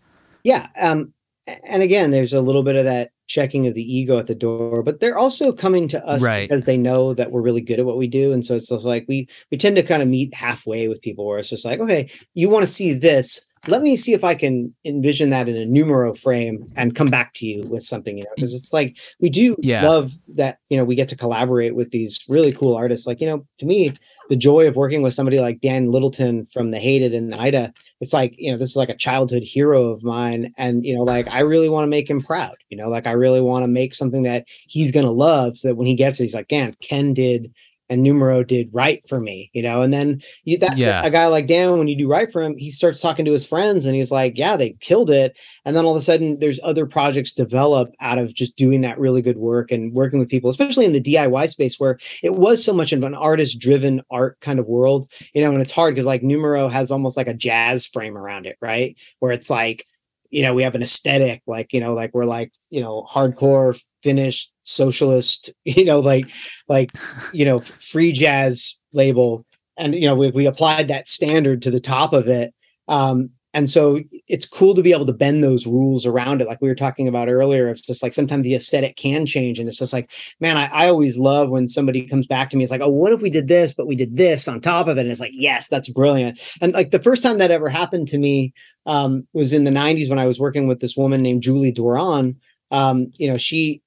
Yeah. And again, there's a little bit of that checking of the ego at the door, but they're also coming to us because they know that we're really good at what we do. And so it's just like we tend to kind of meet halfway with people where it's just like, okay, you want to see this, let me see if I can envision that in a numero frame and come back to you with something, you know, because it's like we do love that, you know, we get to collaborate with these really cool artists. Like, you know, to me, the joy of working with somebody like Dan Littleton from the Hated and the Ida, it's like, you know, this is like a childhood hero of mine. And, you know, like, I really want to make him proud, you know, like I really want to make something that he's going to love so that when he gets it, he's like, damn, Ken did and Numero did right for me, you know? And then a guy like Dan, when you do right for him, he starts talking to his friends and he's like, yeah, they killed it. And then all of a sudden there's other projects develop out of just doing that really good work and working with people, especially in the DIY space where it was so much of an artist driven art kind of world, you know. And it's hard because, like, Numero has almost like a jazz frame around it, right? Where it's like, you know, we have an aesthetic, like, you know, like we're like, you know, hardcore Finnish socialist, you know, like, you know, free jazz label. And, you know, we applied that standard to the top of it. And so it's cool to be able to bend those rules around it. Like we were talking about earlier, it's just like sometimes the aesthetic can change. And it's just like, man, I always love when somebody comes back to me. It's like, oh, what if we did this, but we did this on top of it? And it's like, yes, that's brilliant. And like the first time that ever happened to me was in the 90s when I was working with this woman named Julie Doran. You know, she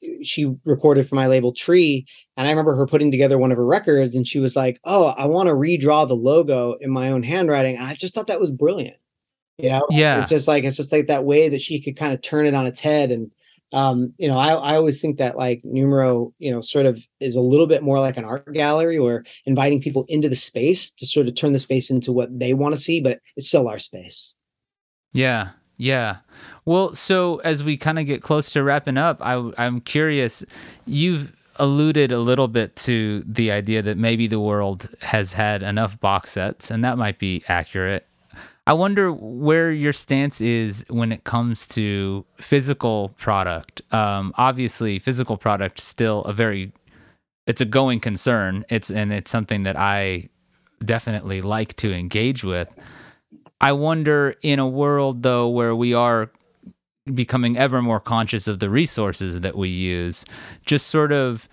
recorded for my label Tree, and I remember her putting together one of her records and she was like, oh, I want to redraw the logo in my own handwriting. And I just thought that was brilliant. You know, it's just like that way that she could kind of turn it on its head. And, you know, I always think that, like, Numero, you know, sort of is a little bit more like an art gallery or inviting people into the space to sort of turn the space into what they want to see, but it's still our space. Yeah, yeah. Well, so as we kind of get close to wrapping up, I'm curious, you've alluded a little bit to the idea that maybe the world has had enough box sets, and that might be accurate. I wonder where your stance is when it comes to physical product. Obviously, physical product still it's a going concern. It's something that I definitely like to engage with. I wonder, in a world though where we are becoming ever more conscious of the resources that we use, just sort of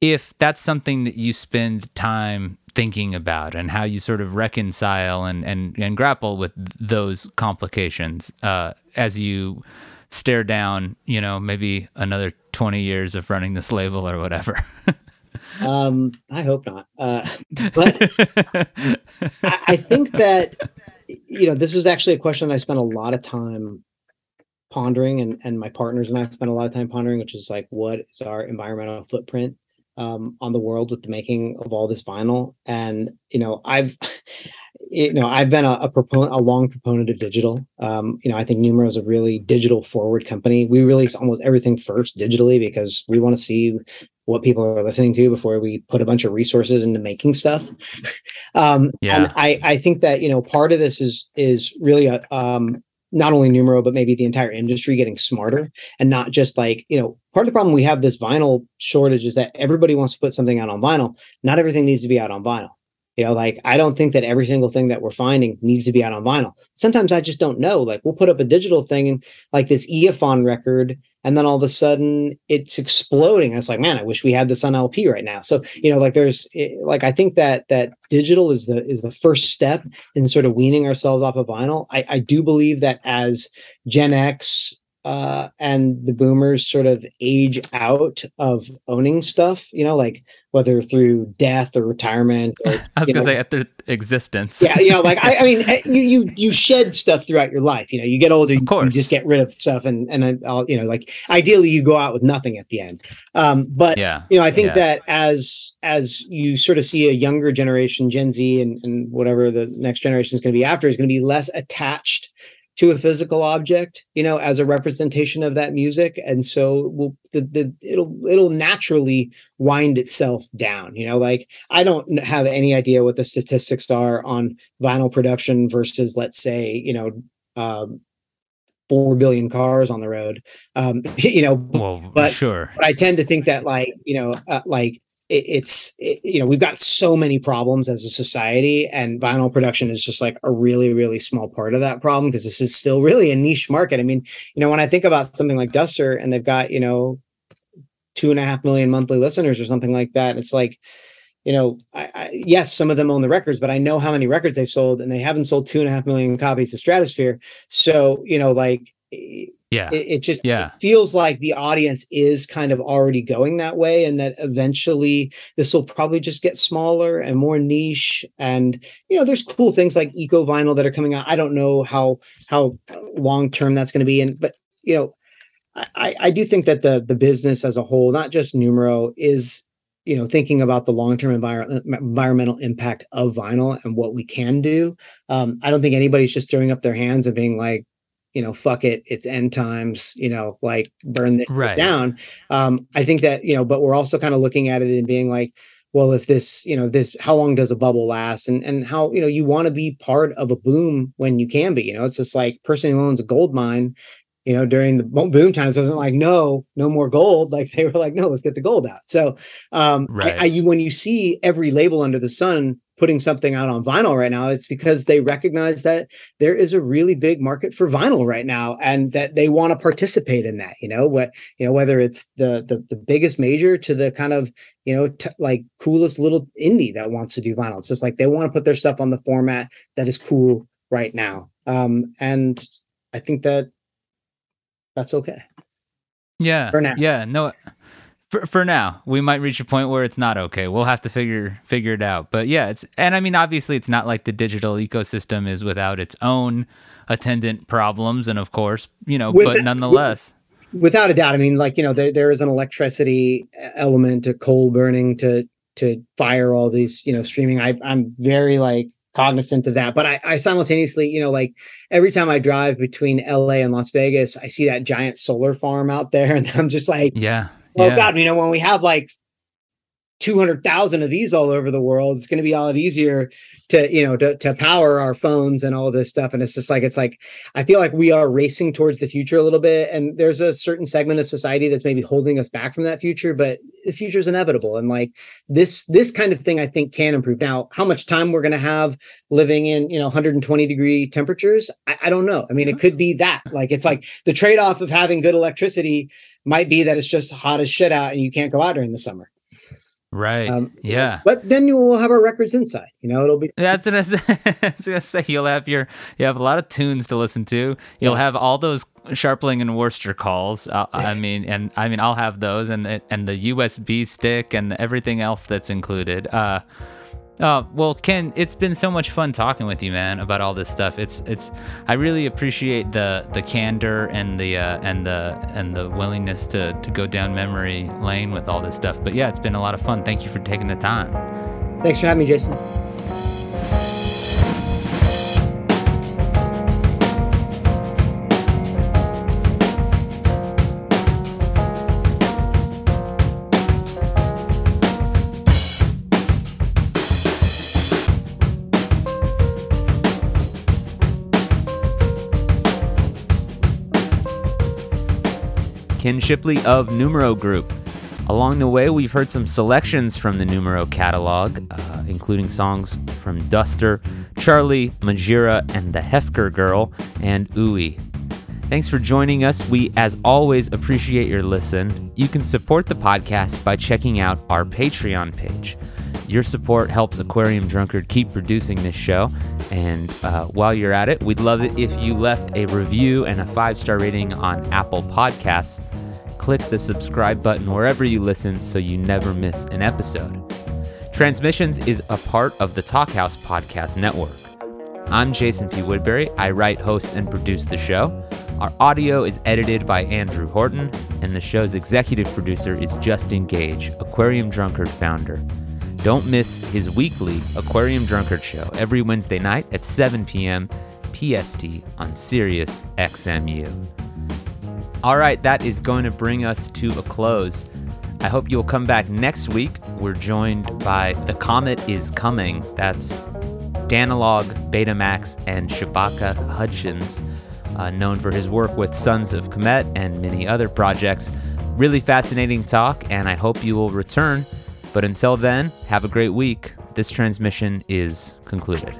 if that's something that you spend time thinking about and how you sort of reconcile and grapple with those complications as you stare down, maybe another 20 years of running this label or whatever. I hope not. But I think that, this is actually a question that I spent a lot of time pondering, and my partners and I spent a lot of time pondering, which is like, what is our environmental footprint on the world with the making of all this vinyl? And I've been a long proponent of digital. I think Numero is a really digital forward company. We release almost everything first digitally because we want to see what people are listening to before we put a bunch of resources into making stuff. And I think that part of this is really a not only Numero, but maybe the entire industry getting smarter and not just like, part of the problem we have this vinyl shortage is that everybody wants to put something out on vinyl. Not everything needs to be out on vinyl. I don't think that every single thing that we're finding needs to be out on vinyl. Sometimes I just don't know. Like, we'll put up a digital thing like this Eophon record, and then all of a sudden it's exploding. And it's like, man, I wish we had this on LP right now. So, I think that digital is the first step in sort of weaning ourselves off of vinyl. I do believe that as Gen X and the boomers sort of age out of owning stuff, whether through death or retirement, or I was gonna say at their existence. Yeah, you shed stuff throughout your life. You get older, you just get rid of stuff, and ideally you go out with nothing at the end. That as you sort of see a younger generation, Gen Z, and whatever the next generation is going to be after, is going to be less attached to a physical object, as a representation of that music. And so it'll naturally wind itself down. I don't have any idea what the statistics are on vinyl production versus, let's say, 4 billion cars on the road, but I tend to think that we've got so many problems as a society, and vinyl production is just like a really, really small part of that problem, because this is still really a niche market. I mean, when I think about something like Duster, and they've got, 2.5 million monthly listeners or something like that, it's like, yes, some of them own the records, but I know how many records they've sold, and they haven't sold 2.5 million copies of Stratosphere. So, It feels like the audience is kind of already going that way, and that eventually this will probably just get smaller and more niche. And, there's cool things like eco vinyl that are coming out. I don't know how long term that's going to be. I do think that the business as a whole, not just Numero, is, thinking about the long-term environmental impact of vinyl and what we can do. I don't think anybody's just throwing up their hands and being like, fuck it, it's end times, burn it down. I think that, but we're also kind of looking at it and being like, well, if this, how long does a bubble last? And how, you want to be part of a boom when you can be. It's just like person who owns a gold mine, during the boom times wasn't like, no more gold. Like, they were like, no, let's get the gold out. So when you see every label under the sun putting something out on vinyl right now, it's because they recognize that there is a really big market for vinyl right now, and that they want to participate in that, whether it's the biggest major to the kind of, coolest little indie that wants to do vinyl. It's just like, they want to put their stuff on the format that is cool right now. And I think that that's okay. Yeah. For now. Yeah. No, For now, we might reach a point where it's not okay. We'll have to figure it out. But yeah, obviously it's not like the digital ecosystem is without its own attendant problems, and of course, but nonetheless. Without a doubt. I mean, there is an electricity element to coal burning, to fire all these, streaming. I'm very cognizant of that. But I simultaneously, you know, like every time I drive between LA and Las Vegas, I see that giant solar farm out there. And I'm just like, God, you know, when we have like 200,000 of these all over the world, it's going to be a lot easier to, you know, to power our phones and all this stuff. And it's just like, I feel like we are racing towards the future a little bit. And there's a certain segment of society that's maybe holding us back from that future, but the future is inevitable. And like this kind of thing, I think can improve. Now, how much time we're going to have living in, you know, 120 degree temperatures, I don't know. I mean, it could be that like, it's like the trade-off of having good electricity might be that it's just hot as shit out and you can't go out during the summer. Right. Yeah. But then you will have our records inside. You know, it'll be. That's what I was gonna say. You have a lot of tunes to listen to. You'll have all those Sharpling and Worcester calls. I mean, I'll have those and the USB stick and everything else that's included. Well, Ken, it's been so much fun talking with you, man, about all this stuff. It's I really appreciate the candor and the willingness to go down memory lane with all this stuff. But yeah, it's been a lot of fun. Thank you for taking the time. Thanks for having me, Jason. Ken Shipley of Numero Group. Along the way, we've heard some selections from the Numero catalog, including songs from Duster, Charlie, Majira, and the Hefker Girl, and Ui. Thanks for joining us. We, as always, appreciate your listen. You can support the podcast by checking out our Patreon page. Your support helps Aquarium Drunkard keep producing this show. And while you're at it, we'd love it if you left a review and a 5-star rating on Apple Podcasts. Click the subscribe button wherever you listen so you never miss an episode. Transmissions is a part of the Talkhouse Podcast Network. I'm Jason P. Woodbury. I write, host, and produce the show. Our audio is edited by Andrew Horton, and the show's executive producer is Justin Gage, Aquarium Drunkard founder. Don't miss his weekly Aquarium Drunkard show every Wednesday night at 7 p.m. PST on Sirius XMU. All right, that is going to bring us to a close. I hope you'll come back next week. We're joined by The Comet Is Coming. That's Danilog, Betamax, and Shabaka Hutchins, known for his work with Sons of Kemet and many other projects. Really fascinating talk, and I hope you will return. But until then, have a great week. This transmission is concluded.